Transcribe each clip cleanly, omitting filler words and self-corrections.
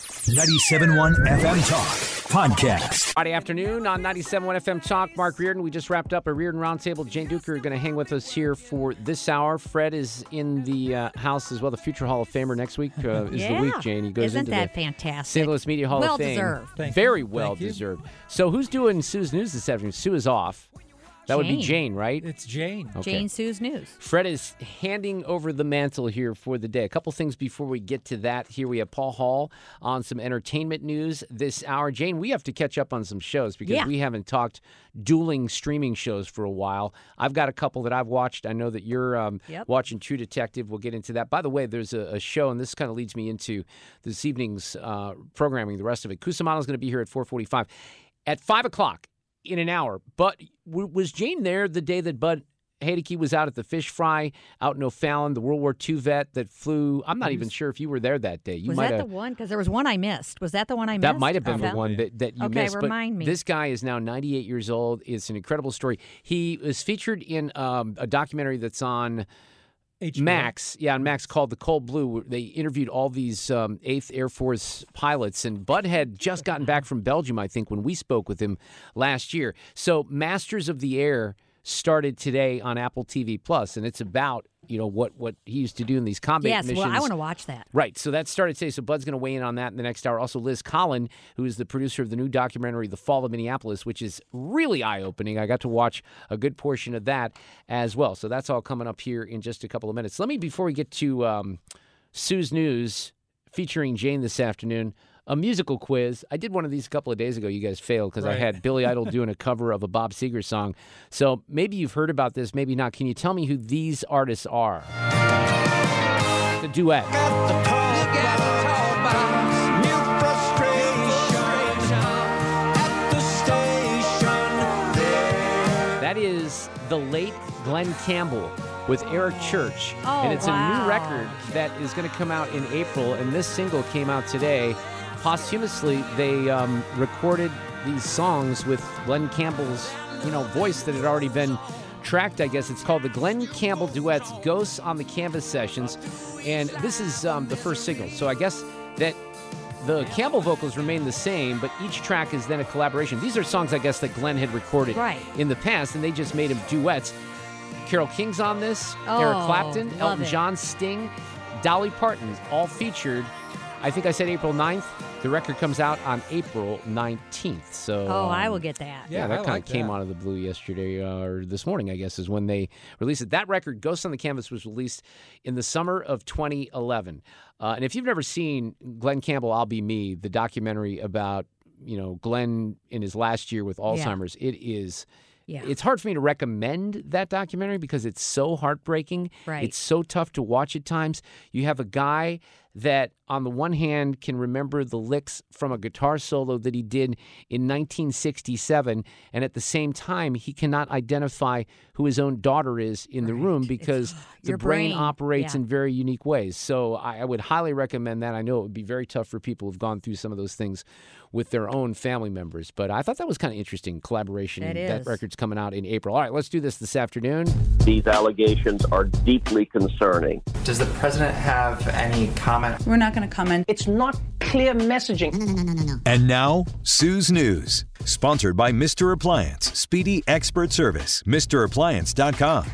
97.1 FM Talk podcast. Friday afternoon on 97.1 FM Talk. Mark Reardon. We just wrapped up a Reardon Roundtable. Jane Dueker is going to hang with us here for this hour. Fred is in the house as well. The future Hall of Famer next week is the week, Jane. He goes into that fantastic St. Louis Media Hall of Fame. Well deserved. Very well deserved. So who's doing Sue's News this afternoon? Sue is off. That would be Jane, right? It's Jane. Okay. Jane Sue's News. Fred is handing over the mantle here for the day. A couple things before we get to that. Here we have Paul Hall on some entertainment news this hour. Jane, we have to catch up on some shows because we haven't talked dueling streaming shows for a while. I've got a couple that I've watched. I know that you're watching True Detective. We'll get into that. By the way, there's a show, and this kind of leads me into this evening's programming, the rest of it. Cusimano's going to be here at 4:45. At 5 o'clock. In an hour. But was Jane there the day that Bud Hedicke was out at the fish fry out in O'Fallon, the World War II vet that flew? I'm not even sure if you were there that day. Was that the one? Because there was one I missed. Was that the one I missed? That might have been the one that you missed. Okay, remind me. This guy is now 98 years old. It's an incredible story. He was featured in a documentary that's on Max, and Max called The Cold Blue. They interviewed all these 8th Air Force pilots, and Bud had just gotten back from Belgium, I think, when we spoke with him last year. So Masters of the Air started today on Apple TV+, and it's about what he used to do in these combat missions. Yes, well, I want to watch that. Right, so that started today, so Bud's going to weigh in on that in the next hour. Also, Liz Collin, who is the producer of the new documentary, The Fall of Minneapolis, which is really eye-opening. I got to watch a good portion of that as well. So that's all coming up here in just a couple of minutes. Let me, before we get to Sue's News featuring Jane this afternoon, a musical quiz. I did one of these a couple of days ago. You guys failed because I had Billy Idol doing a cover of a Bob Seger song. So maybe you've heard about this, maybe not. Can you tell me who these artists are? The duet. That is the late Glen Campbell with Eric Church. Oh, and it's a new record that is going to come out in April. And this single came out today. Posthumously, they recorded these songs with Glen Campbell's, voice that had already been tracked, I guess. It's called the Glen Campbell Duets, Ghosts on the Canvas Sessions. And this is the first single. So I guess that the Campbell vocals remain the same, but each track is then a collaboration. These are songs, I guess, that Glen had recorded in the past, and they just made them duets. Carole King's on this, Eric Clapton, Elton John, Sting, Dolly Parton, all featured. I think I said April 9th. The record comes out on April 19th. So, I will get that. Yeah, that kind of came out of the blue yesterday or this morning, I guess, is when they released it. That record, Ghosts on the Canvas, was released in the summer of 2011. And if you've never seen Glen Campbell, I'll Be Me, the documentary about, Glen in his last year with Alzheimer's, it is... Yeah. It's hard for me to recommend that documentary because it's so heartbreaking. Right. It's so tough to watch at times. You have a guy that, on the one hand, can remember the licks from a guitar solo that he did in 1967, and at the same time, he cannot identify who his own daughter is in the room because the brain operates in very unique ways. So I would highly recommend that. I know it would be very tough for people who've gone through some of those things with their own family members, but I thought that was kind of interesting collaboration. That record's coming out in April. All right, let's do this afternoon. These allegations are deeply concerning. Does the president have any comment? We're not going to comment. It's not clear messaging. No. And now, Sue's News, sponsored by Mr. Appliance, Speedy Expert Service, MrAppliance.com.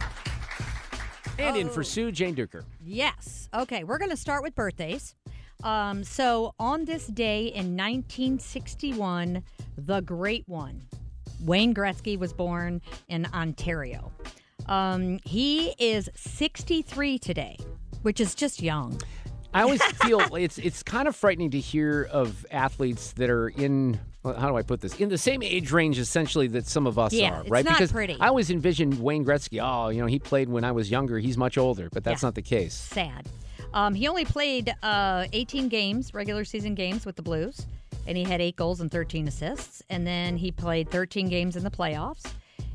And in for Sue, Jane Dueker. Yes. Okay, we're going to start with birthdays. So on this day in 1961, the Great One, Wayne Gretzky, was born in Ontario. He is 63 today, which is just young. I always feel it's kind of frightening to hear of athletes that are in, how do I put this, in the same age range essentially that some of us are, right? It's not because pretty. I always envisioned Wayne Gretzky, he played when I was younger, he's much older, but that's not the case. Sad. He only played 18 games, regular season games with the Blues, and he had 8 goals and 13 assists, and then he played 13 games in the playoffs,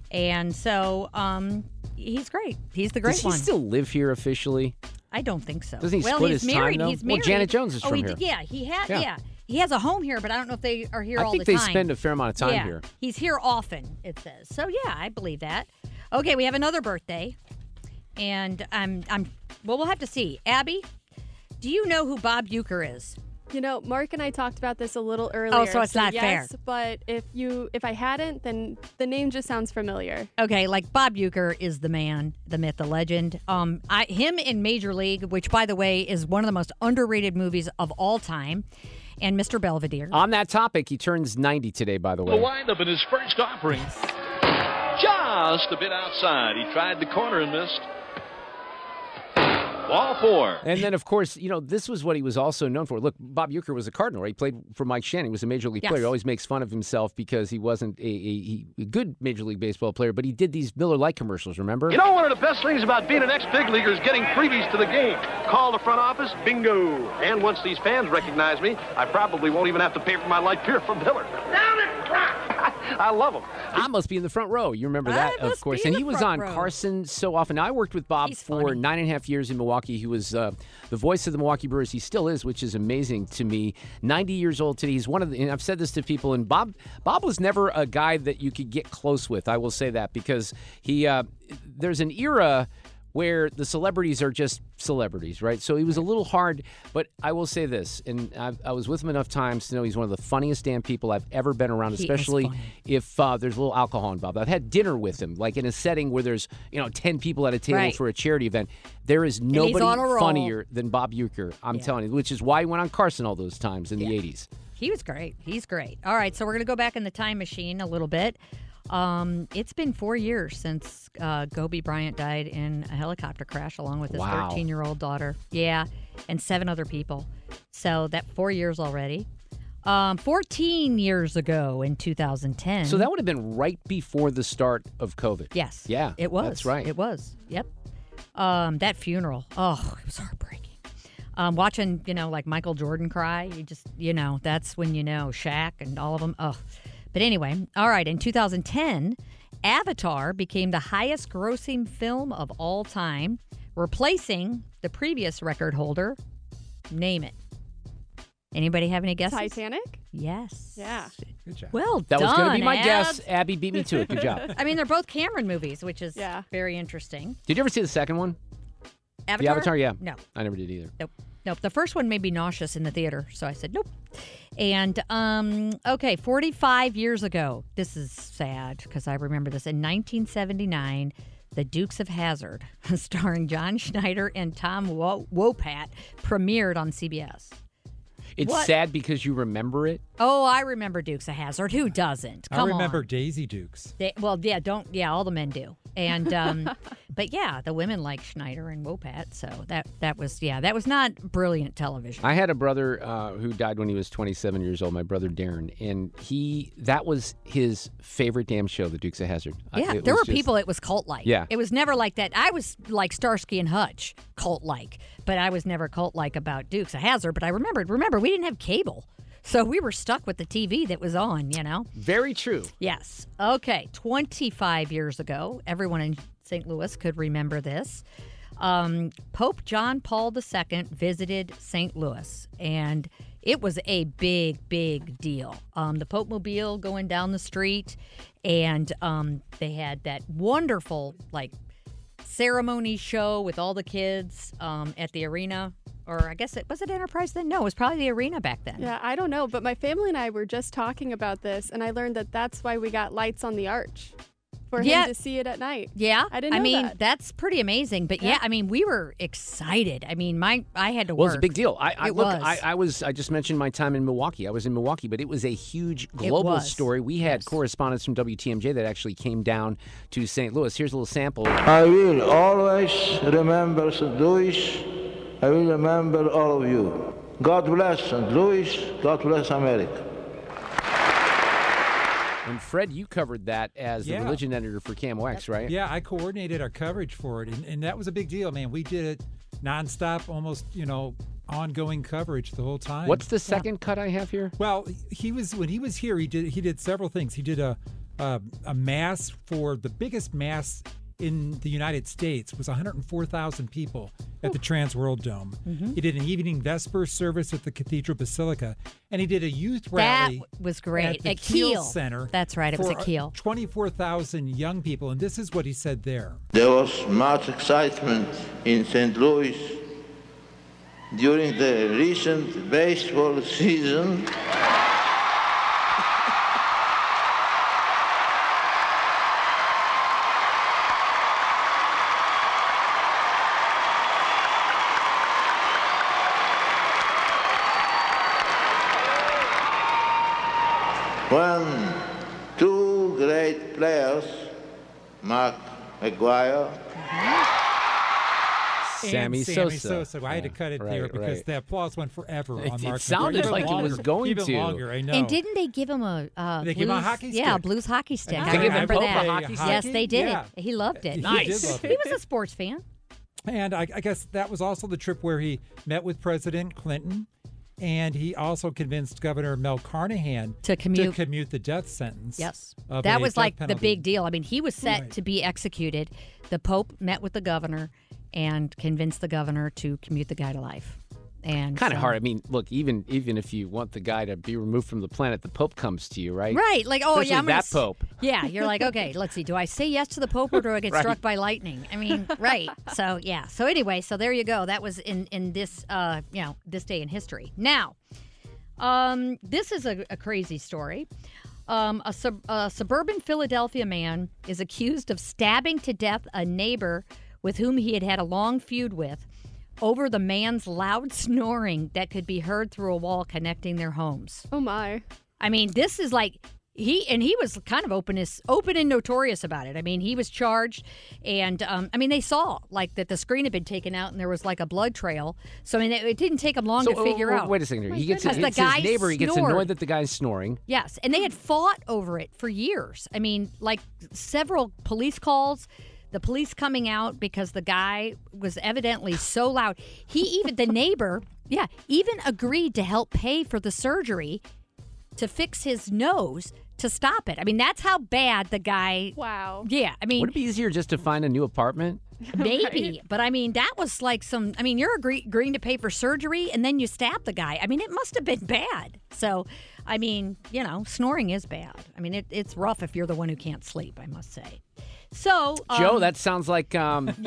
and so he's great. He's the great one. Does he still live here officially? I don't think so. Doesn't he split his time, though? He's married. Well, Janet Jones is from here. Yeah. He has a home here, but I don't know if they are here all the time. I think they spend a fair amount of time here. He's here often, it says. So, yeah, I believe that. Okay, we have another birthday. And we'll have to see. Abby, do you know who Bob Uecker is? Mark and I talked about this a little earlier. Oh, so it's not fair. Yes, but if I hadn't, then the name just sounds familiar. Okay, like Bob Uecker is the man, the myth, the legend. Him in Major League, which, by the way, is one of the most underrated movies of all time, and Mr. Belvedere. On that topic, he turns 90 today, by the way. The windup in his first offering. Just a bit outside. He tried the corner and missed. All four. And then, of course, this was what he was also known for. Look, Bob Uecker was a Cardinal. Right? He played for Mike Shannon. He was a Major League player. He always makes fun of himself because he wasn't a good Major League Baseball player, but he did these Miller Lite commercials, remember? One of the best things about being an ex-big leaguer is getting freebies to the game. Call the front office, bingo. And once these fans recognize me, I probably won't even have to pay for my light beer from Miller. Down and crap! I love him. I must be in the front row. You remember that, of course. And he was on Carson so often. Now, I worked with Bob for 9.5 years in Milwaukee. He was the voice of the Milwaukee Brewers. He still is, which is amazing to me. 90 years old today. He's one of the, and I've said this to people, and Bob was never a guy that you could get close with. I will say that because he there's an era where the celebrities are just celebrities, right? So he was a little hard, but I will say this, and I was with him enough times to know he's one of the funniest damn people I've ever been around, especially if there's a little alcohol involved. I've had dinner with him, like in a setting where there's 10 people at a table for a charity event. There is nobody funnier than Bob Uecker, I'm telling you, which is why he went on Carson all those times in the 80s. He was great. He's great. All right, so we're going to go back in the time machine a little bit. It's been 4 years since Gobi Bryant died in a helicopter crash along with his 13-year-old daughter. Yeah, and 7 other people. So that 4 years already. 14 years ago in 2010. So that would have been right before the start of COVID. Yes. Yeah, it was. That's right. It was. Yep. That funeral. Oh, it was heartbreaking. Watching, like Michael Jordan cry. You just, that's when Shaq and all of them. Oh. But anyway, all right, in 2010, Avatar became the highest-grossing film of all time, replacing the previous record holder. Name it. Anybody have any guesses? Titanic? Yes. Yeah. Good job. Well done, that was going to be my guess. Abby beat me to it. Good job. I mean, they're both Cameron movies, which is very interesting. Did you ever see the second one? Avatar? The Avatar, yeah. No. I never did either. Nope. The first one made me nauseous in the theater, so I said nope. And, 45 years ago, this is sad because I remember this, in 1979, The Dukes of Hazzard, starring John Schneider and Tom Wopat, premiered on CBS. It's sad because you remember it? Oh, I remember Dukes of Hazzard. Who doesn't? Come on. I remember Daisy Dukes. All the men do. And, but yeah, the women like Schneider and Wopat, so that was not brilliant television. I had a brother who died when he was 27 years old, my brother Darren, and that was his favorite damn show, The Dukes of Hazzard. Yeah, there were people, it was cult-like. Yeah. It was never like that. I was like Starsky and Hutch, cult-like, but I was never cult-like about Dukes of Hazzard, but I remember, we didn't have cable. So we were stuck with the TV that was on, Very true. Yes. Okay, 25 years ago, everyone in St. Louis could remember this. Pope John Paul II visited St. Louis, and it was a big, big deal. The Pope Mobile going down the street, and they had that wonderful, ceremony show with all the kids at the arena. Or I guess was it Enterprise then? No, it was probably the arena back then. Yeah, I don't know. But my family and I were just talking about this, and I learned that that's why we got lights on the arch for him to see it at night. Yeah. I mean, that's pretty amazing. But yeah, I mean, we were excited. I mean, I had to work. Well, it was a big deal. I just mentioned my time in Milwaukee. I was in Milwaukee, but it was a huge global story. We had correspondents from WTMJ that actually came down to St. Louis. Here's a little sample. I will always remember St. Louis. I will remember all of you. God bless St. Louis. God bless America. And Fred, you covered that as the religion editor for Cam Wax, right? Yeah, I coordinated our coverage for it, and that was a big deal, man. We did it nonstop, almost, ongoing coverage the whole time. What's the second cut I have here? Well, when he was here, he did several things. He did a mass for the biggest mass in the United States. It was 104,000 people at the Trans World Dome. Mm-hmm. He did an evening Vesper service at the Cathedral Basilica, and he did a youth rally. That was great. At Kiel Center. That's right, it was at Kiel. 24,000 young people, and this is what he said there. There was much excitement in St. Louis during the recent baseball season. When two great players, Mark McGuire and Sammy Sosa. I had to cut it there because the applause went forever on Mark McGuire. It sounded like it was going to. Even longer, I know. And didn't they give him a hockey stick? Yeah, a Blues hockey stick. They gave him a hockey stick? Yes, they did. Yeah. He loved it. Nice. He was a sports fan. And I guess that was also the trip where he met with President Clinton. And he also convinced Governor Mel Carnahan to commute the death sentence. Yes. That was like the big deal. I mean, he was set to be executed. The Pope met with the governor and convinced the governor to commute the guy to life. And kind of hard. I mean, look, even if you want the guy to be removed from the planet, the Pope comes to you, right? Right. Like, oh, especially that Pope. Yeah, you're like, okay, let's see. Do I say yes to the Pope or do I get struck by lightning? I mean, right. So, yeah. So anyway, so there you go. That was in this, this day in history. Now, this is a crazy story. A suburban Philadelphia man is accused of stabbing to death a neighbor with whom he had a long feud with, over the man's loud snoring that could be heard through a wall connecting their homes. Oh, my. I mean, this is like, he was kind of open and notorious about it. I mean, he was charged, and, they saw, like, that the screen had been taken out, and there was, like, a blood trail. So, I mean, it didn't take them long to figure out. Wait a second. He gets annoyed that the guy's snoring. Yes, and they had fought over it for years. I mean, like, several police calls. The police coming out because the guy was evidently so loud. The neighbor, even agreed to help pay for the surgery to fix his nose to stop it. I mean, that's how bad the guy. Wow. Yeah, I mean. Would it be easier just to find a new apartment? Maybe, right. But I mean, that was like some, I mean, you're agreeing to pay for surgery and then you stab the guy. I mean, it must have been bad. So, I mean, snoring is bad. I mean, it's rough if you're the one who can't sleep, I must say. So, Joe, that sounds like you that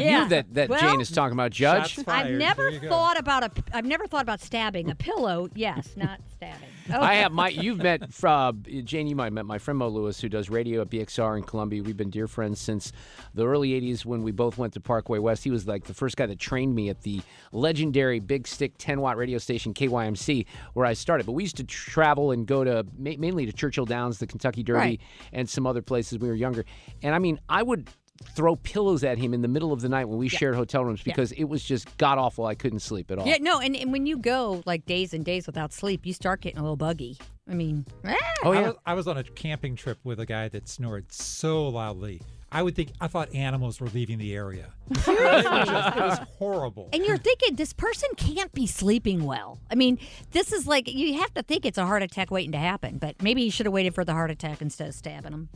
Jane is talking about, Judge. I've never thought about stabbing a pillow. Yes, not stabbing. Okay. Jane, you might have met my friend Mo Lewis, who does radio at BXR in Columbia. We've been dear friends since the early 80s when we both went to Parkway West. He was like the first guy that trained me at the legendary Big Stick 10-watt radio station KYMC where I started. But we used to travel and go to mainly to Churchill Downs, the Kentucky Derby, and some other places when we were younger. And I mean, I would throw pillows at him in the middle of the night when we shared hotel rooms because it was just god-awful. I couldn't sleep at all. Yeah, no, and when you go like days and days without sleep, you start getting a little buggy. I mean, I was on a camping trip with a guy that snored so loudly. I thought animals were leaving the area. It was horrible. And you're thinking, this person can't be sleeping well. I mean, this is like, you have to think it's a heart attack waiting to happen, but maybe you should have waited for the heart attack instead of stabbing him.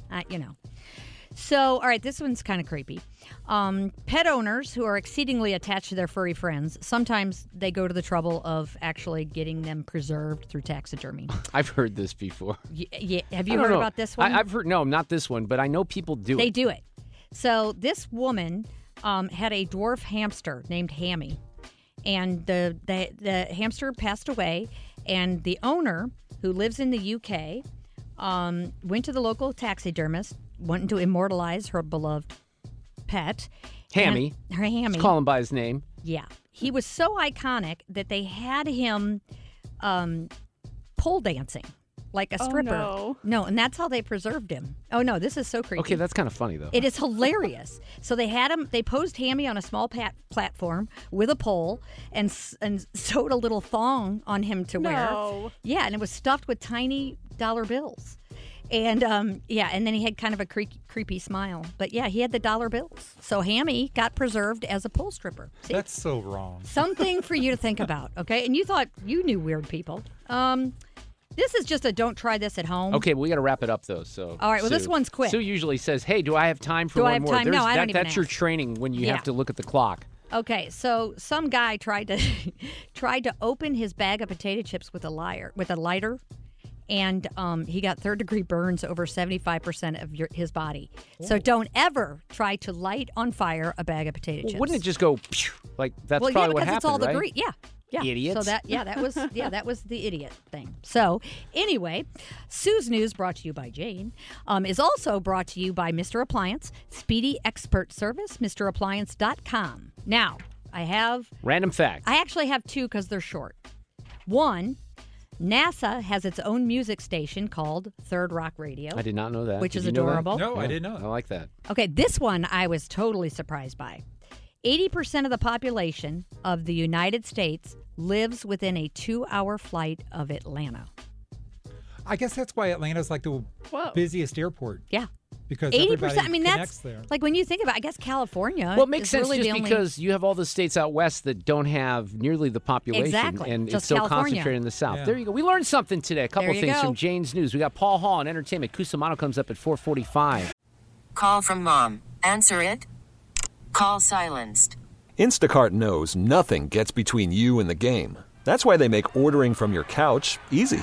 So, all right, this one's kind of creepy. Pet owners who are exceedingly attached to their furry friends, sometimes they go to the trouble of actually getting them preserved through taxidermy. I've heard this before. Yeah, have you heard about this one? I've heard, no, not this one, but I know people do it. They do it. So this woman had a dwarf hamster named Hammy, and the hamster passed away, and the owner, who lives in the UK, went to the local taxidermist, wanting to immortalize her beloved pet. Hammy. Her Hammy. Let's call him by his name. Yeah. He was so iconic that they had him pole dancing like a stripper. Oh, no. No, and that's how they preserved him. Oh, no, this is so creepy. Okay, that's kind of funny, though. It is hilarious. So they had him, they posed Hammy on a small platform with a pole and sewed a little thong on him to wear. Yeah, and it was stuffed with tiny dollar bills. And, yeah, and then he had kind of a creepy smile. But, yeah, he had the dollar bills. So Hammy got preserved as a pole stripper. See? That's so wrong. Something for you to think about, okay? And you thought you knew weird people. This is just a don't try this at home. Okay, we got to wrap it up, though. So, all right, well, Sue. This one's quick. Sue usually says, hey, do I have time for one more? Time? No, I don't even ask. That's your training when you have to look at the clock. Okay, so some guy tried to open his bag of potato chips with a lighter. And he got third-degree burns over 75% of his body. Ooh. So don't ever try to light on fire a bag of potato chips. Wouldn't it just go, phew, like that's probably what happened, it's all the right? Yeah. Idiots. So that was the idiot thing. So anyway, Sue's News, brought to you by Jane, is also brought to you by Mr. Appliance, Speedy Expert Service, MrAppliance.com. Now, I have... Random facts. I actually have two because they're short. One... NASA has its own music station called Third Rock Radio. I did not know that. Which is adorable. No, I did not. I like that. Okay, this one I was totally surprised by. 80% of the population of the United States lives within a 2-hour flight of Atlanta. I guess that's why Atlanta's like the busiest airport. Yeah. Because 80%, I mean, that's there. Like when you think about, I guess California. Well, it makes sense really just because you have all the states out west that don't have nearly the population. Exactly. And just it's so California. Concentrated in the south. Yeah. There you go. We learned something today. A couple of things from Jane's News. We got Paul Hall in entertainment. Cusimano comes up at 4:45. Call from mom. Answer it. Call silenced. Instacart knows nothing gets between you and the game. That's why they make ordering from your couch easy.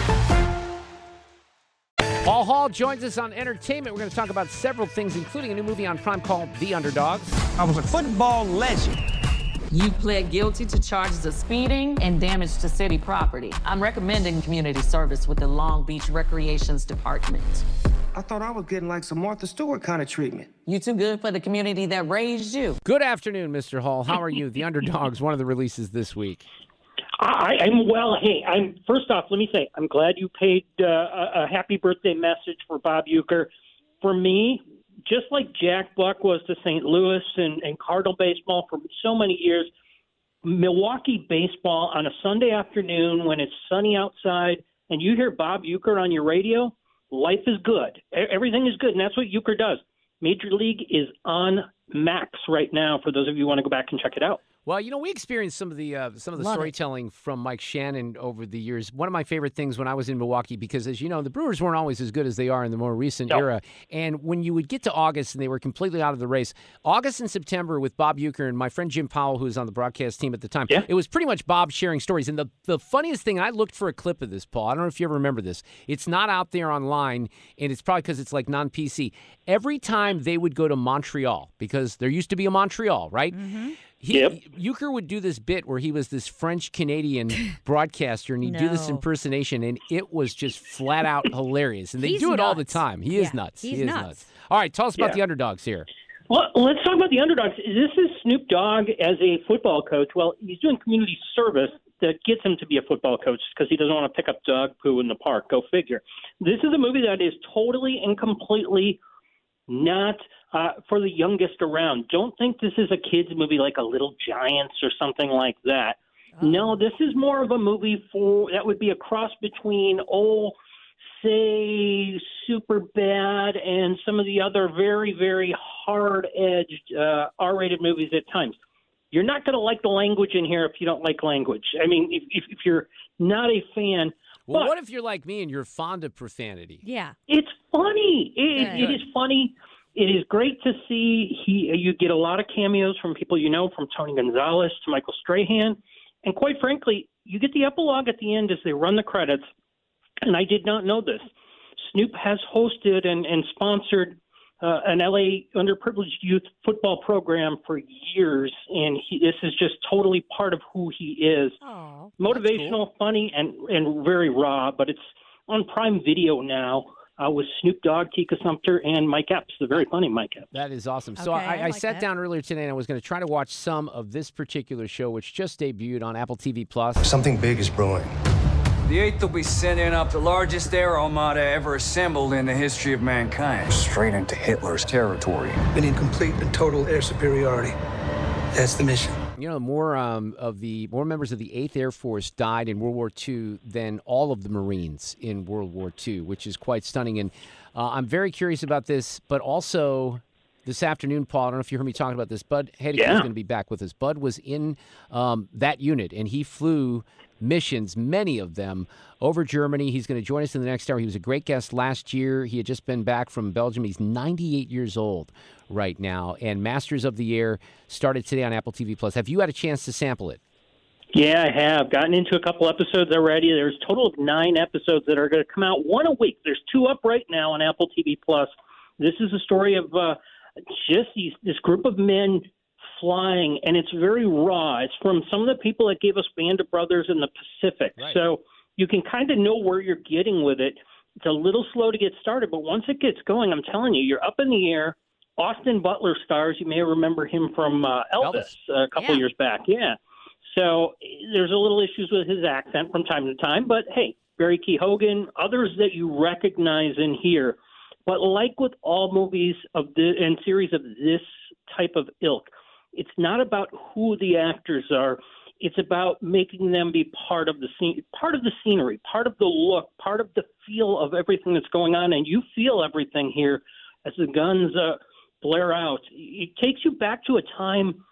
Paul Hall joins us on entertainment. We're going to talk about several things, including a new movie on Prime called The Underdogs. I was a football legend. You pled guilty to charges of speeding and damage to city property. I'm recommending community service with the Long Beach Recreations Department. I thought I was getting like some Martha Stewart kind of treatment. You too good for the community that raised you. Good afternoon, Mr. Hall. How are you? The Underdogs, one of the releases this week. I'm well. Hey, first off, let me say, I'm glad you paid a happy birthday message for Bob Uecker. For me, just like Jack Buck was to St. Louis and Cardinal baseball for so many years, Milwaukee baseball on a Sunday afternoon when it's sunny outside and you hear Bob Uecker on your radio, life is good. Everything is good, and that's what Uecker does. Major League is on Max right now for those of you who want to go back and check it out. Well, you know, we experienced some of the storytelling from Mike Shannon over the years. One of my favorite things when I was in Milwaukee, because as you know, the Brewers weren't always as good as they are in the more recent era. And when you would get to August and they were completely out of the race, August and September with Bob Uecker and my friend Jim Powell, who was on the broadcast team at the time, it was pretty much Bob sharing stories. And the funniest thing, I looked for a clip of this, Paul. I don't know if you ever remember this. It's not out there online, and it's probably because it's like non-PC. Every time they would go to Montreal, because there used to be a Montreal, right? Mm-hmm. Uecker would do this bit where he was this French-Canadian broadcaster, and he'd do this impersonation, and it was just flat-out hilarious. And they do it all the time. He is nuts. He is nuts. All right, tell us about the Underdogs here. Well, let's talk about the Underdogs. This is Snoop Dogg as a football coach. Well, he's doing community service that gets him to be a football coach because he doesn't want to pick up dog poo in the park. Go figure. This is a movie that is totally and completely not for the youngest around. Don't think this is a kid's movie like A Little Giants or something like that. Oh. No, this is more of a movie for that would be a cross between say Superbad and some of the other very, very hard-edged R-rated movies at times. You're not going to like the language in here if you don't like language. I mean, if you're not a fan. Well, what if you're like me and you're fond of profanity? Yeah. It's funny. It is funny. It is great to see. You get a lot of cameos from people you know, from Tony Gonzalez to Michael Strahan. And quite frankly, you get the epilogue at the end as they run the credits. And I did not know this. Snoop has hosted and sponsored an LA underprivileged youth football program for years, and this is just totally part of who he is. Aww, motivational, cool. Funny, and very raw, but it's on Prime Video now with Snoop Dogg, Tika Sumpter, and Mike Epps, the very funny Mike Epps. That is awesome. So okay, I sat down earlier today, and I was going to try to watch some of this particular show, which just debuted on Apple TV+. Something big is brewing. The 8th will be sending up the largest air armada ever assembled in the history of mankind. Straight into Hitler's territory. We need complete and total air superiority. That's the mission. You know, more members of the 8th Air Force died in World War II than all of the Marines in World War II, which is quite stunning. And I'm very curious about this, but also this afternoon, Paul, I don't know if you heard me talking about this, Bud Hedicke is going to be back with us. Bud was in that unit, and he flew missions, many of them, over Germany. He's going to join us in the next hour. He was a great guest last year. He had just been back from Belgium. He's 98 years old right now. And Masters of the Air started today on Apple TV+. Have you had a chance to sample it? Yeah, I have. Gotten into a couple episodes already. There's a total of 9 episodes that are going to come out, one a week. There's 2 up right now on Apple TV+. This is a story of this group of men flying, and it's very raw. It's from some of the people that gave us Band of Brothers in the Pacific. Right. So you can kind of know where you're getting with it. It's a little slow to get started, but once it gets going, I'm telling you, you're up in the air. Austin Butler stars. You may remember him from Elvis a couple years back. Yeah. So there's a little issues with his accent from time to time, but hey, Barry Keoghan Hogan, others that you recognize in here. But like with all movies and series of this type of ilk, it's not about who the actors are. It's about making them be part of the scene, part of the scenery, part of the look, part of the feel of everything that's going on. And you feel everything here as the guns blare out. It takes you back to a time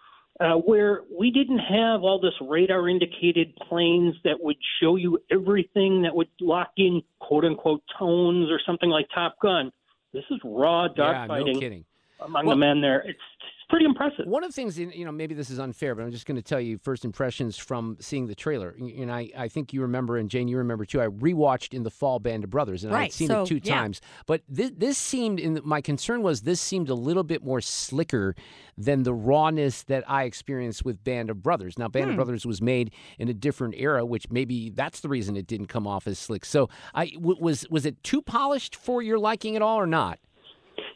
where we didn't have all this radar-indicated planes that would show you everything, that would lock in quote-unquote tones or something like Top Gun. This is raw dogfighting among the men there. It's pretty impressive. One of the things, you know, maybe this is unfair, but I'm just going to tell you first impressions from seeing the trailer. And I think you remember, and Jane, you remember too, I rewatched in the fall Band of Brothers, and I'd seen it 2 times. But this seemed, and my concern was this seemed a little bit more slicker than the rawness that I experienced with Band of Brothers. Now, Band of Brothers was made in a different era, which maybe that's the reason it didn't come off as slick. So was it too polished for your liking at all or not?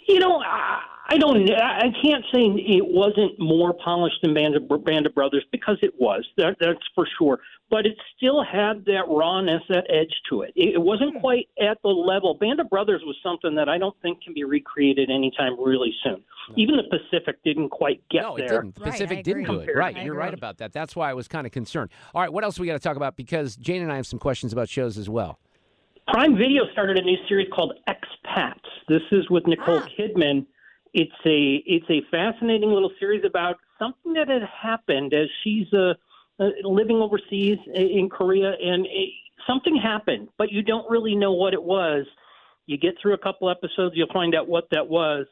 You know, I can't say it wasn't more polished than Band of Brothers because it was. That's for sure. But it still had that rawness, that edge to it. It wasn't quite at the level. Band of Brothers was something that I don't think can be recreated anytime really soon. No. Even the Pacific didn't quite get there. No, it didn't. The Pacific didn't do it. Right. You're right about that. That's why I was kind of concerned. All right, what else we got to talk about? Because Jane and I have some questions about shows as well. Prime Video started a new series called Expats. This is with Nicole Kidman. It's a fascinating little series about something that had happened as she's living overseas in Korea, and something happened, but you don't really know what it was. You get through a couple episodes, you'll find out what that was,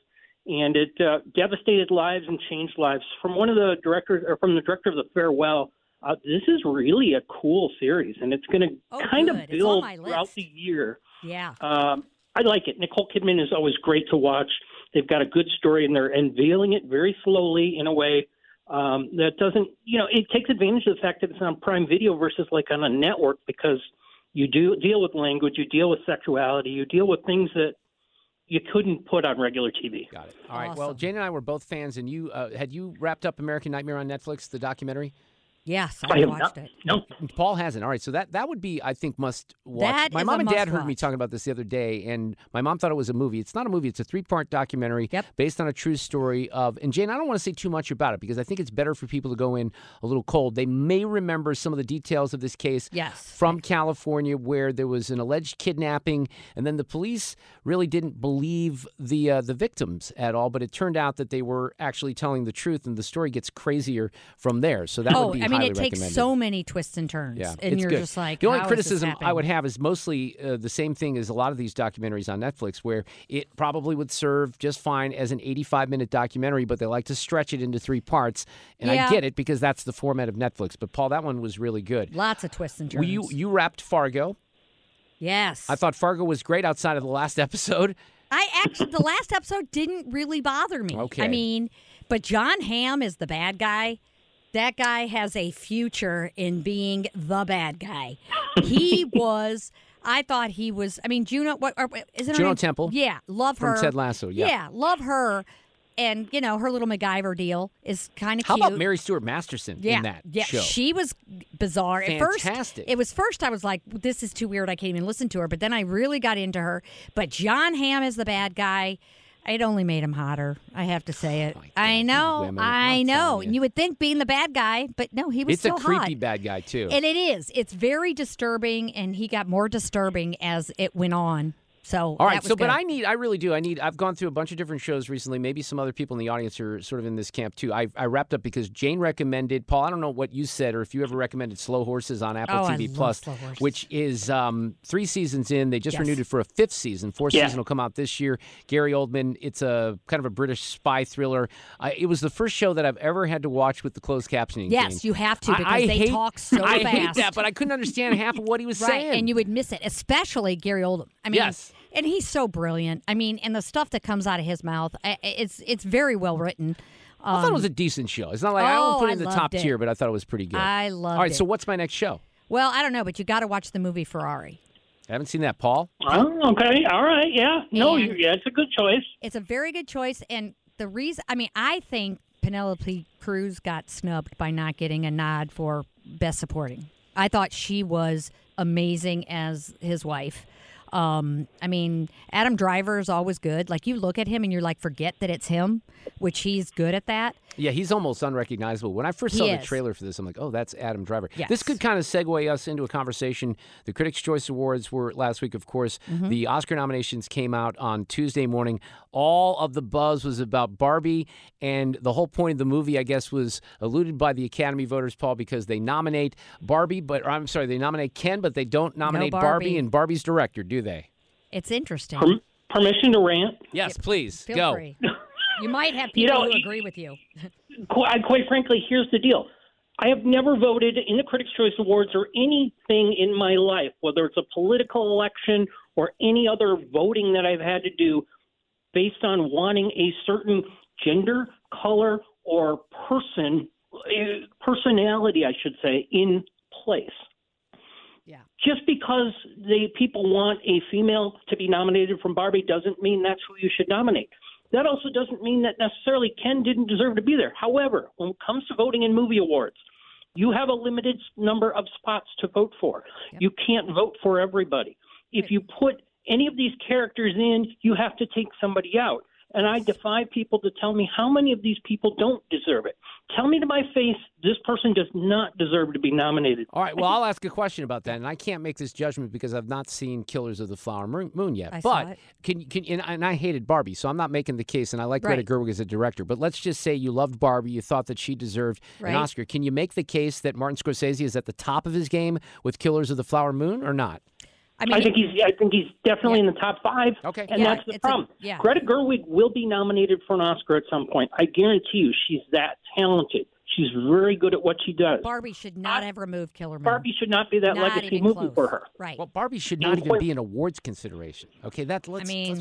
and it devastated lives and changed lives. From one of the directors, or from the director of The Farewell, this is really a cool series, and it's going to kind of build throughout the year. Yeah, I like it. Nicole Kidman is always great to watch. They've got a good story, and they're unveiling it very slowly in a way. That doesn't, you know, it takes advantage of the fact that it's on Prime Video versus like on a network, because you do deal with language, you deal with sexuality, you deal with things that you couldn't put on regular TV. Got it. All right. Awesome. Well, Jane and I were both fans, and you had you wrapped up American Nightmare on Netflix, the documentary? Yes, I watched it. No, Paul hasn't. All right, so that would be, I think, must watch. That my mom and dad heard me talking about this the other day, and my mom thought it was a movie. It's not a movie. It's a 3-part documentary based on a true story of. And Jane, I don't want to say too much about it because I think it's better for people to go in a little cold. They may remember some of the details of this case from California, where there was an alleged kidnapping, and then the police really didn't believe the victims at all. But it turned out that they were actually telling the truth, and the story gets crazier from there. So that would be. I mean, it takes so many twists and turns, and you're good. Just like, the only criticism I would have is mostly the same thing as a lot of these documentaries on Netflix, where it probably would serve just fine as an 85-minute documentary, but they like to stretch it into 3 parts, and I get it because that's the format of Netflix. But Paul, that one was really good. Lots of twists and turns. Well, you wrapped Fargo. Yes, I thought Fargo was great outside of the last episode. I actually, the last episode didn't really bother me. Okay, I mean, but John Hamm is the bad guy. That guy has a future in being the bad guy. He was, I thought he was, I mean, Juno, what, is it Juno her name? Temple. Yeah, love her. From Ted Lasso, yeah, love her. And, you know, her little MacGyver deal is kind of cute. How about Mary Stuart Masterson in that show? Yeah, she was bizarre. Fantastic. First I was like, this is too weird, I can't even listen to her. But then I really got into her. But John Hamm is the bad guy. It only made him hotter, I have to say it. Oh, I know. And you would think being the bad guy, but no, he was still hot. It's a creepy bad guy, too. And it is. It's very disturbing, and he got more disturbing as it went on. So, all right. So, good. But I've gone through a bunch of different shows recently. Maybe some other people in the audience are sort of in this camp too. I wrapped up because Jane recommended, Paul, I don't know what you said or if you ever recommended Slow Horses on Apple TV+, which is 3 seasons in. They just renewed it for a 5th season. 4th season will come out this year. Gary Oldman, it's a kind of a British spy thriller. It was the first show that I've ever had to watch with the closed captioning. Yes, Jane. You have to because they talk so fast. I hate that, but I couldn't understand half of what he was saying. And you would miss it, especially Gary Oldman. I mean, and he's so brilliant. I mean, and the stuff that comes out of his mouth, it's very well written. I thought it was a decent show. It's not like I won't put it in the top tier, but I thought it was pretty good. I loved it. All right, so what's my next show? Well, I don't know, but you got to watch the movie Ferrari. I haven't seen that, Paul. Oh, okay. All right, yeah. No, it's a good choice. It's a very good choice, and the reason, I mean, I think Penelope Cruz got snubbed by not getting a nod for Best Supporting. I thought she was amazing as his wife. I mean, Adam Driver is always good. Like, you look at him and you're like, forget that it's him, which he's good at that. Yeah, he's almost unrecognizable. When I first saw the trailer for this, I'm like, oh, that's Adam Driver. Yes. This could kind of segue us into a conversation. The Critics' Choice Awards were last week, of course. Mm-hmm. The Oscar nominations came out on Tuesday morning. All of the buzz was about Barbie, and the whole point of the movie, I guess, was eluded by the Academy voters, Paul, because they nominate they nominate Ken, but they don't nominate Barbie and Barbie's director, do they? It's interesting. Permission to rant? Yes, please. Feel go. Free. You might have people who agree with you. Quite frankly, here's the deal. I have never voted in the Critics' Choice Awards or anything in my life, whether it's a political election or any other voting that I've had to do, based on wanting a certain gender, color, or personality, I should say, in place. Yeah. Just because the people want a female to be nominated from Barbie doesn't mean that's who you should nominate. That also doesn't mean that necessarily Ken didn't deserve to be there. However, when it comes to voting in movie awards, you have a limited number of spots to vote for. Yep. You can't vote for everybody. If you put any of these characters in, you have to take somebody out. And I defy people to tell me how many of these people don't deserve it. Tell me to my face, this person does not deserve to be nominated. All right, well, I'll ask a question about that, and I can't make this judgment because I've not seen Killers of the Flower Moon yet. But and I hated Barbie, so I'm not making the case, and I like Greta Gerwig as a director. But let's just say you loved Barbie, you thought that she deserved an Oscar. Can you make the case that Martin Scorsese is at the top of his game with Killers of the Flower Moon or not? I mean, I think he's definitely in the top 5, and that's the problem. Greta Gerwig will be nominated for an Oscar at some point. I guarantee you she's that talented. She's very good at what she does. Barbie should not ever move Killer Moon. Barbie should not be that not legacy movie close. For her. Right. Well, Barbie should not even be an awards consideration. Okay, let's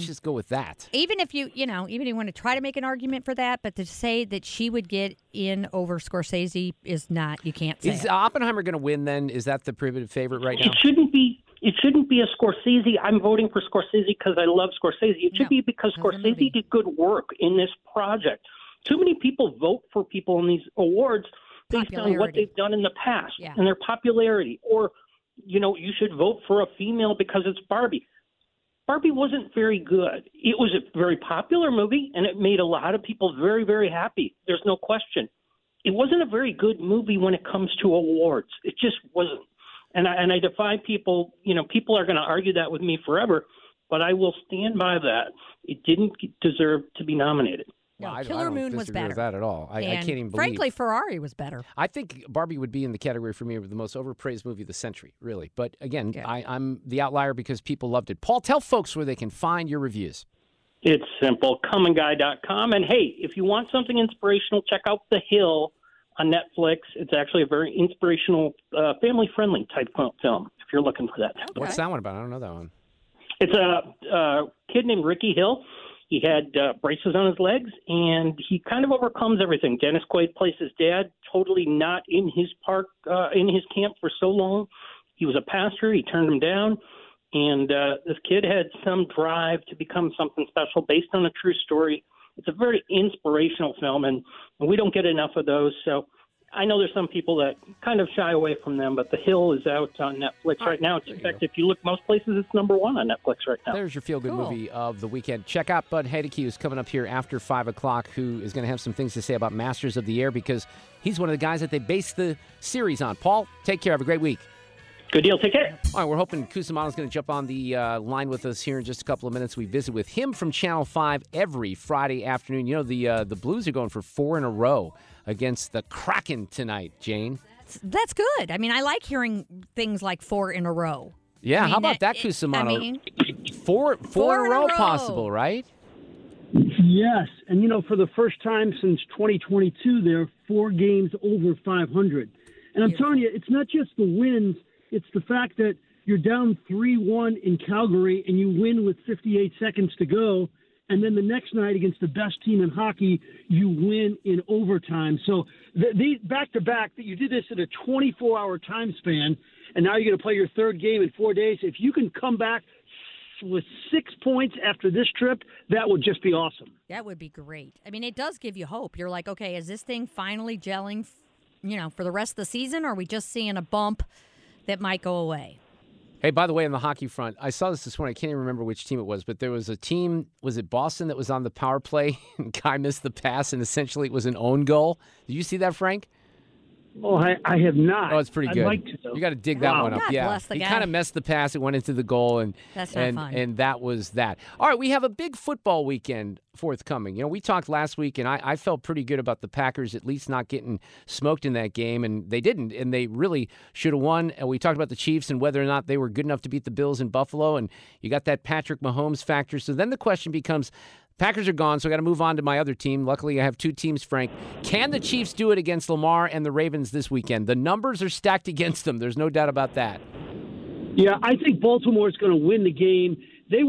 just go with that. Even if you want to try to make an argument for that, but to say that she would get in over Scorsese is not. You can't say. Is Oppenheimer going to win? Then is that the prohibitive favorite right now? It shouldn't be. It shouldn't be a Scorsese. I'm voting for Scorsese because I love Scorsese. It should be because Scorsese did good work in this project. Too many people vote for people in these awards based on what they've done in the past and their popularity. Or, you should vote for a female because it's Barbie. Barbie wasn't very good. It was a very popular movie, and it made a lot of people very, very happy. There's no question. It wasn't a very good movie when it comes to awards. It just wasn't. And I defy people. People are going to argue that with me forever, but I will stand by that. It didn't deserve to be nominated. No, Killer Moon was better. I don't disagree with that at all. I can't even believe. Frankly, Ferrari was better. I think Barbie would be in the category for me with the most overpraised movie of the century, really. But again, I'm the outlier because people loved it. Paul, tell folks where they can find your reviews. It's simple. ComeAndGuy.com. And hey, if you want something inspirational, check out The Hill on Netflix. It's actually a very inspirational, family-friendly type film if you're looking for that. Okay. What's that one about? I don't know that one. It's a kid named Ricky Hill. He had braces on his legs, and he kind of overcomes everything. Dennis Quaid plays his dad, totally not in his in his camp for so long. He was a pastor. He turned him down, and this kid had some drive to become something special based on a true story. It's a very inspirational film, and we don't get enough of those, so I know there's some people that kind of shy away from them, but The Hill is out on Netflix right now. In fact, if you look most places, it's number one on Netflix right now. There's your feel-good movie of the weekend. Check out Bud Hedicke, who's coming up here after 5 o'clock, who is going to have some things to say about Masters of the Air because he's one of the guys that they base the series on. Paul, take care. Have a great week. Good deal. Take care. All right, we're hoping Cusimano's going to jump on the line with us here in just a couple of minutes. We visit with him from Channel 5 every Friday afternoon. The Blues are going for 4 in a row against the Kraken tonight, Jane. That's good. I mean, I like hearing things like 4 in a row. Yeah, how about that, Cusimano? Four in a row possible, right? Yes, and for the first time since 2022, they're 4 games over 500. And I'm telling you, it's not just the wins. It's the fact that you're down 3-1 in Calgary and you win with 58 seconds to go. And then the next night against the best team in hockey, you win in overtime. So the back-to-back, that you did this in a 24-hour time span, and now you're going to play your third game in 4 days. If you can come back with 6 points after this trip, that would just be awesome. That would be great. I mean, it does give you hope. You're like, okay, is this thing finally gelling, for the rest of the season? Or are we just seeing a bump that might go away? Hey, by the way, on the hockey front, I saw this morning. I can't even remember which team it was, but there was a team, was it Boston, that was on the power play, and guy missed the pass, and essentially it was an own goal. Did you see that, Frank? Oh, I have not. Oh, it's pretty good. I'd like to, though. You got to dig that one up. God bless the guy. He kind of messed the pass. It went into the goal, and that's not fun. And that was that. All right, we have a big football weekend forthcoming. We talked last week, and I felt pretty good about the Packers at least not getting smoked in that game, and they didn't, and they really should have won. And we talked about the Chiefs and whether or not they were good enough to beat the Bills in Buffalo, and you got that Patrick Mahomes factor. So then the question becomes, Packers are gone, so I got to move on to my other team. Luckily, I have 2 teams, Frank. Can the Chiefs do it against Lamar and the Ravens this weekend? The numbers are stacked against them. There's no doubt about that. Yeah, I think Baltimore's going to win the game. They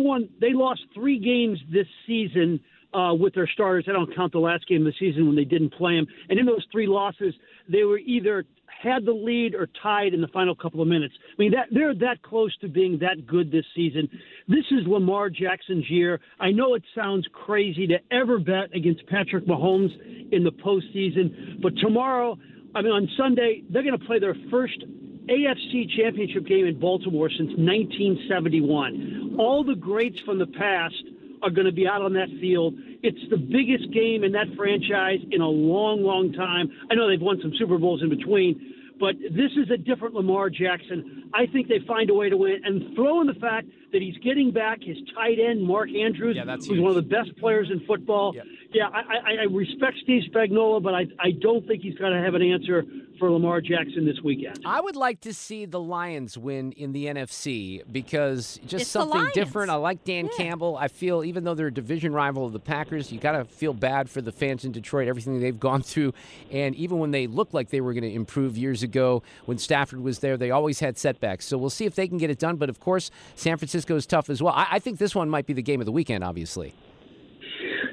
lost 3 games this season with their starters. I don't count the last game of the season when they didn't play them. And in those 3 losses, they were either had the lead or tied in the final couple of minutes. I mean, they're that close to being that good this season. This is Lamar Jackson's year. I know it sounds crazy to ever bet against Patrick Mahomes in the postseason, but on Sunday, they're going to play their first AFC Championship game in Baltimore since 1971. All the greats from the past are going to be out on that field. It's the biggest game in that franchise in a long, long time. I know they've won some Super Bowls in between, but this is a different Lamar Jackson. I think they find a way to win. And throw in the fact that he's getting back his tight end, Mark Andrews, who's one of the best players in football. Yeah, I respect Steve Spagnuolo, but I don't think he's going to have an answer for Lamar Jackson this weekend. I would like to see the Lions win in the NFC because just it's something different. I like Dan Campbell. I feel even though they're a division rival of the Packers, you got to feel bad for the fans in Detroit, everything they've gone through. And even when they looked like they were going to improve years ago when Stafford was there, they always had setbacks. So we'll see if they can get it done. But, of course, San Francisco is tough as well. I think this one might be the game of the weekend, obviously.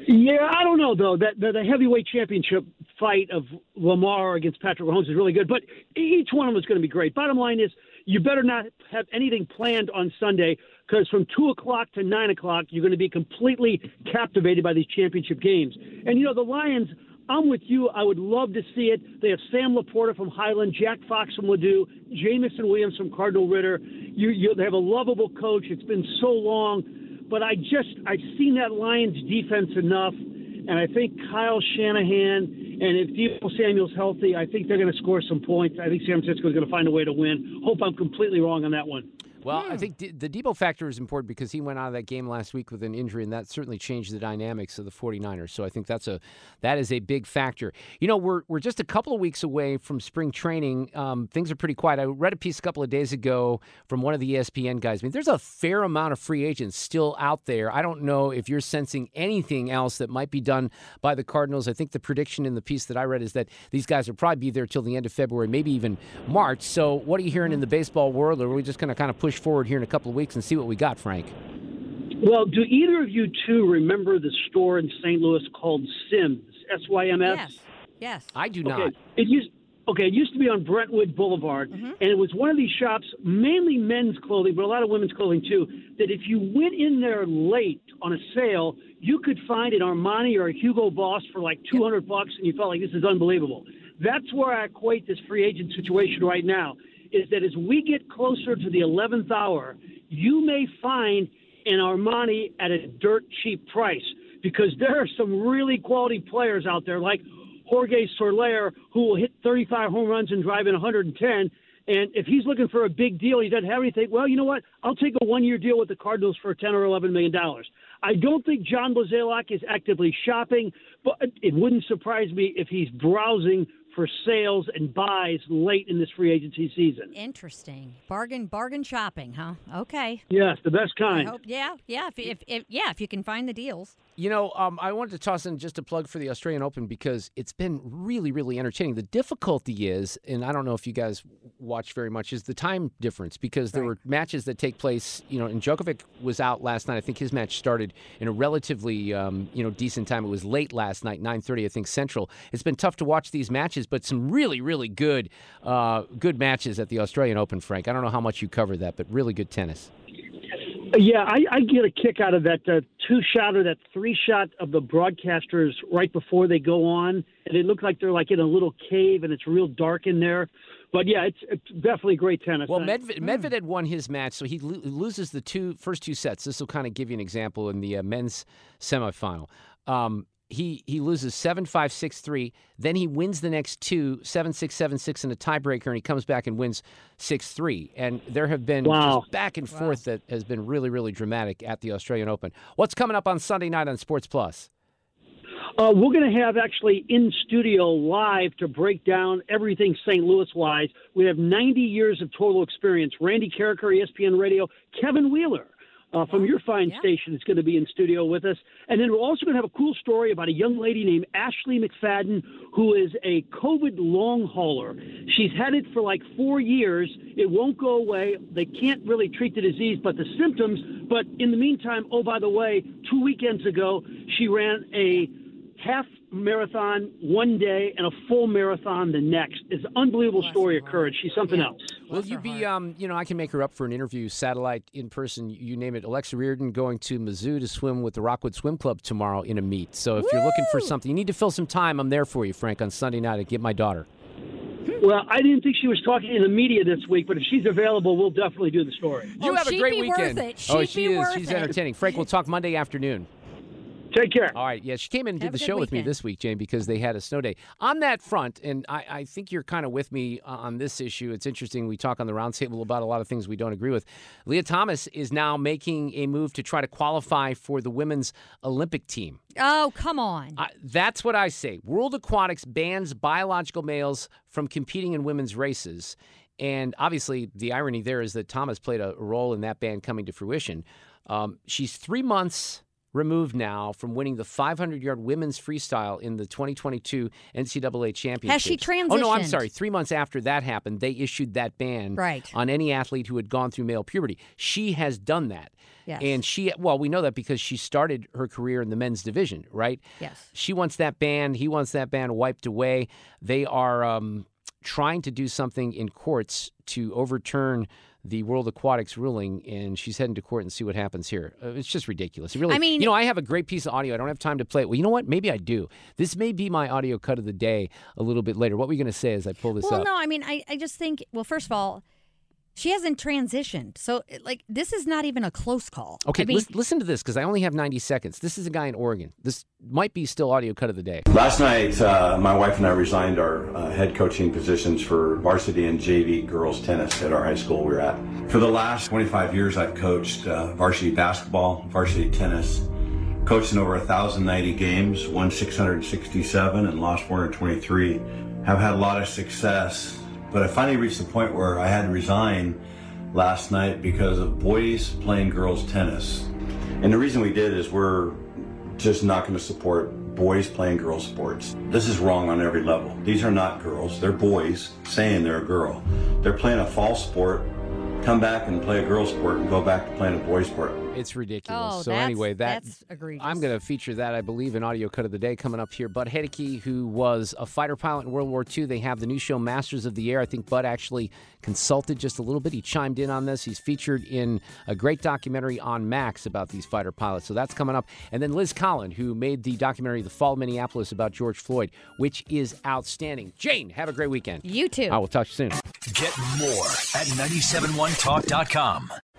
Yeah, I don't know, though. The heavyweight championship fight of Lamar against Patrick Mahomes is really good, but each one of them is going to be great. Bottom line is you better not have anything planned on Sunday because from 2 o'clock to 9 o'clock, you're going to be completely captivated by these championship games. And, you know, the Lions, I'm with you. I would love to see it. They have Sam Laporta from Highland, Jack Fox from Ladue, Jamison Williams from Cardinal Ritter. They have a lovable coach. It's been so long. But I've seen that Lions defense enough, and I think Kyle Shanahan, and if Debo Samuel's healthy, I think they're going to score some points. I think San Francisco is going to find a way to win. Hope I'm completely wrong on that one. Well, I think the Debo factor is important because he went out of that game last week with an injury, and that certainly changed the dynamics of the 49ers. So I think that is a big factor. You know, we're just a couple of weeks away from spring training. Things are pretty quiet. I read a piece a couple of days ago from one of the ESPN guys. I mean, there's a fair amount of free agents still out there. I don't know if you're sensing anything else that might be done by the Cardinals. I think the prediction in the piece that I read is that these guys will probably be there till the end of February, maybe even March. So what are you hearing in the baseball world? Or are we just going to kind of push forward here in a couple of weeks and see what we got, Frank? Well, do either of you two remember the store in St. Louis called Sims, S-Y-M-S? Yes. I do not. It used to be on Brentwood Boulevard, and it was one of these shops, mainly men's clothing, but a lot of women's clothing too, that if you went in there late on a sale, you could find an Armani or a Hugo Boss for like $200, and you felt like this is unbelievable. That's where I equate this free agent situation right now. Is that as we get closer to the 11th hour, you may find an Armani at a dirt cheap price because there are some really quality players out there like Jorge Soler, who will hit 35 home runs and drive in 110. And if he's looking for a big deal, he doesn't have anything. Well, you know what? I'll take a one-year deal with the Cardinals for $10 or $11 million. I don't think John Mozeliak is actively shopping, but it wouldn't surprise me if he's browsing for sales and buys late in this free agency season. Interesting. Bargain shopping, huh? Okay. Yes, the best kind. I hope, if you can find the deals. You know, I wanted to toss in just a plug for the Australian Open because it's been really, really entertaining. The difficulty is, and I don't know if you guys watch very much, is the time difference because there were matches that take place, you know, and Djokovic was out last night. I think his match started in a relatively, decent time. It was late last night, 9:30, I think, Central. It's been tough to watch these matches, but some really, really good matches at the Australian Open, Frank. I don't know how much you cover that, but really good tennis. Yeah, I get a kick out of that two-shot or that three-shot of the broadcasters right before they go on, and it looks like they're like in a little cave, and it's real dark in there. But, yeah, it's definitely great tennis. Well, Medvedev won his match, so he loses the first two sets. This will kind of give you an example in the men's semifinal. He loses 7-5, 6-3. Then he wins the next two, 7-6, 7-6 in a tiebreaker, and he comes back and wins 6-3. And there have been just back and forth that has been really, really dramatic at the Australian Open. What's coming up on Sunday night on Sports Plus? We're going to have actually in studio live to break down everything St. Louis-wise. We have 90 years of total experience. Randy Carricker, ESPN Radio, Kevin Wheeler. From your fine station is going to be in studio with us. And then we're also going to have a cool story about a young lady named Ashley McFadden, who is a COVID long hauler. She's had it for like 4 years. It won't go away. They can't really treat the disease, but the symptoms. But in the meantime, oh, by the way, 2 weekends ago, she ran a half marathon one day and a full marathon the next. It's an unbelievable story of courage. She's something else. Will you be, I can make her up for an interview, satellite, in person, you name it. Alexa Reardon going to Mizzou to swim with the Rockwood Swim Club tomorrow in a meet. So if you're looking for something, you need to fill some time. I'm there for you, Frank, on Sunday night to get my daughter. Well, I didn't think she was talking in the media this week, but if she's available, we'll definitely do the story. You have a great weekend. She'd be worth it. She's entertaining. Frank, we'll talk Monday afternoon. Take care. All right. Yeah, she came in and did the show with me this week, Jane, because they had a snow day. On that front, and I think you're kind of with me on this issue. It's interesting. We talk on the roundtable about a lot of things we don't agree with. Leah Thomas is now making a move to try to qualify for the women's Olympic team. Oh, come on. That's what I say. World Aquatics bans biological males from competing in women's races. And obviously, the irony there is that Thomas played a role in that ban coming to fruition. She's 3 months removed now from winning the 500-yard women's freestyle in the 2022 NCAA championship. Has she transitioned? Oh, no, I'm sorry. 3 months after that happened, they issued that ban on any athlete who had gone through male puberty. She has done that. Yes. And she, well, we know that because she started her career in the men's division, right? Yes. She wants that ban. He wants that ban wiped away. They are trying to do something in courts to overturn the World Aquatics ruling, and she's heading to court and see what happens here. It's just ridiculous. It really, I mean, you know, I have a great piece of audio. I don't have time to play it. Well, you know what? Maybe I do. This may be my audio cut of the day a little bit later. What were you going to say as I pull this up? Well, no, I mean, I just think, well, first of all, she hasn't transitioned. So, like, this is not even a close call. Okay, I mean, listen to this, because I only have 90 seconds. This is a guy in Oregon. This might be still audio cut of the day. Last night, my wife and I resigned our head coaching positions for varsity and JV girls tennis at our high school we were at. For the last 25 years, I've coached varsity basketball, varsity tennis, coached in over 1,090 games, won 667 and lost 423. I've had a lot of success. But I finally reached the point where I had to resign last night because of boys playing girls tennis. And the reason we did is we're just not going to support boys playing girls sports. This is wrong on every level. These are not girls. They're boys saying they're a girl. They're playing a false sport, come back and play a girls sport, and go back to playing a boys sport. It's ridiculous. Oh, so anyway, that's egregious. I'm going to feature that, I believe, in Audio Cut of the Day coming up here. Bud Hedicke, who was a fighter pilot in World War II. They have the new show, Masters of the Air. I think Bud actually consulted just a little bit. He chimed in on this. He's featured in a great documentary on Max about these fighter pilots. So that's coming up. And then Liz Collin, who made the documentary The Fall of Minneapolis about George Floyd, which is outstanding. Jane, have a great weekend. You too. I will talk soon. Get more at 971talk.com.